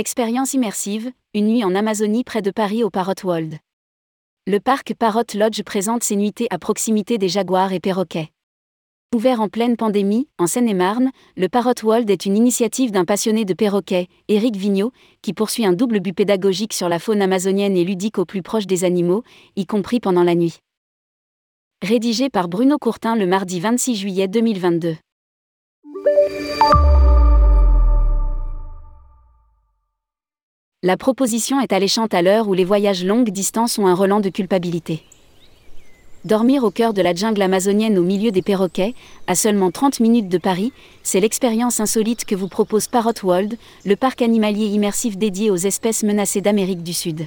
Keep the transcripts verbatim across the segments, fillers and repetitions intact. Expérience immersive, une nuit en Amazonie près de Paris au Parrot World. Le parc Parrot Lodge présente ses nuitées à proximité des jaguars et perroquets. Ouvert en pleine pandémie, en Seine-et-Marne, le Parrot World est une initiative d'un passionné de perroquets, Eric Vignot, qui poursuit un double but pédagogique sur la faune amazonienne et ludique au plus proche des animaux, y compris pendant la nuit. Rédigé par Bruno Courtin le mardi vingt-six juillet deux mille vingt-deux. La proposition est alléchante à l'heure où les voyages longues distances ont un relent de culpabilité. Dormir au cœur de la jungle amazonienne au milieu des perroquets, à seulement trente minutes de Paris, c'est l'expérience insolite que vous propose Parrot World, le parc animalier immersif dédié aux espèces menacées d'Amérique du Sud.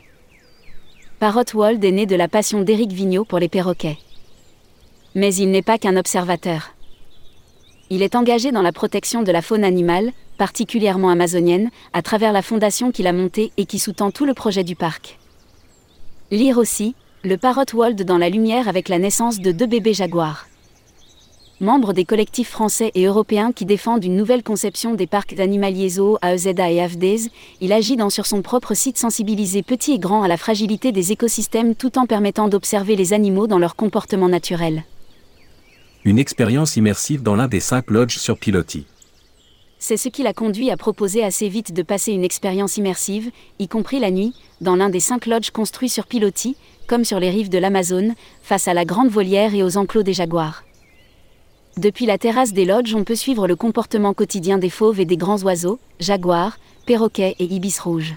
Parrot World est né de la passion d'Éric Vignot pour les perroquets. Mais il n'est pas qu'un observateur. Il est engagé dans la protection de la faune animale, particulièrement amazonienne, à travers la fondation qu'il a montée et qui sous-tend tout le projet du parc. Lire aussi, le Parrot World dans la lumière avec la naissance de deux bébés jaguars. Membre des collectifs français et européens qui défendent une nouvelle conception des parcs animaliers zoo, A E S A et A F D E S, il agit dans sur son propre site sensibiliser petits et grands à la fragilité des écosystèmes tout en permettant d'observer les animaux dans leur comportement naturel. Une expérience immersive dans l'un des cinq lodges sur pilotis. C'est ce qui l'a conduit à proposer assez vite de passer une expérience immersive, y compris la nuit, dans l'un des cinq lodges construits sur pilotis, comme sur les rives de l'Amazone, face à la grande volière et aux enclos des jaguars. Depuis la terrasse des lodges, on peut suivre le comportement quotidien des fauves et des grands oiseaux, jaguars, perroquets et ibis rouges.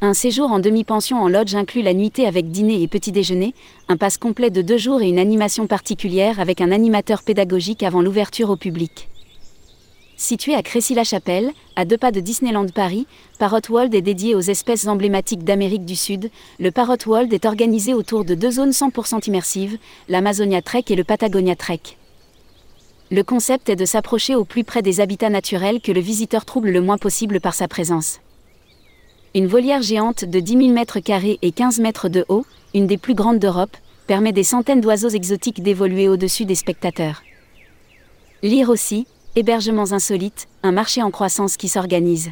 Un séjour en demi-pension en lodge inclut la nuitée avec dîner et petit-déjeuner, un pass complet de deux jours et une animation particulière avec un animateur pédagogique avant l'ouverture au public. Situé à Crécy-la-Chapelle, à deux pas de Disneyland Paris, Parrot World est dédié aux espèces emblématiques d'Amérique du Sud. Le Parrot World est organisé autour de deux zones cent pour cent immersives, la Patagonia Trek et le Patagonia Trek. Le concept est de s'approcher au plus près des habitats naturels que le visiteur trouble le moins possible par sa présence. Une volière géante de dix mille mètres carrés et quinze mètres de haut, une des plus grandes d'Europe, permet des centaines d'oiseaux exotiques d'évoluer au-dessus des spectateurs. Lire aussi, hébergements insolites, un marché en croissance qui s'organise.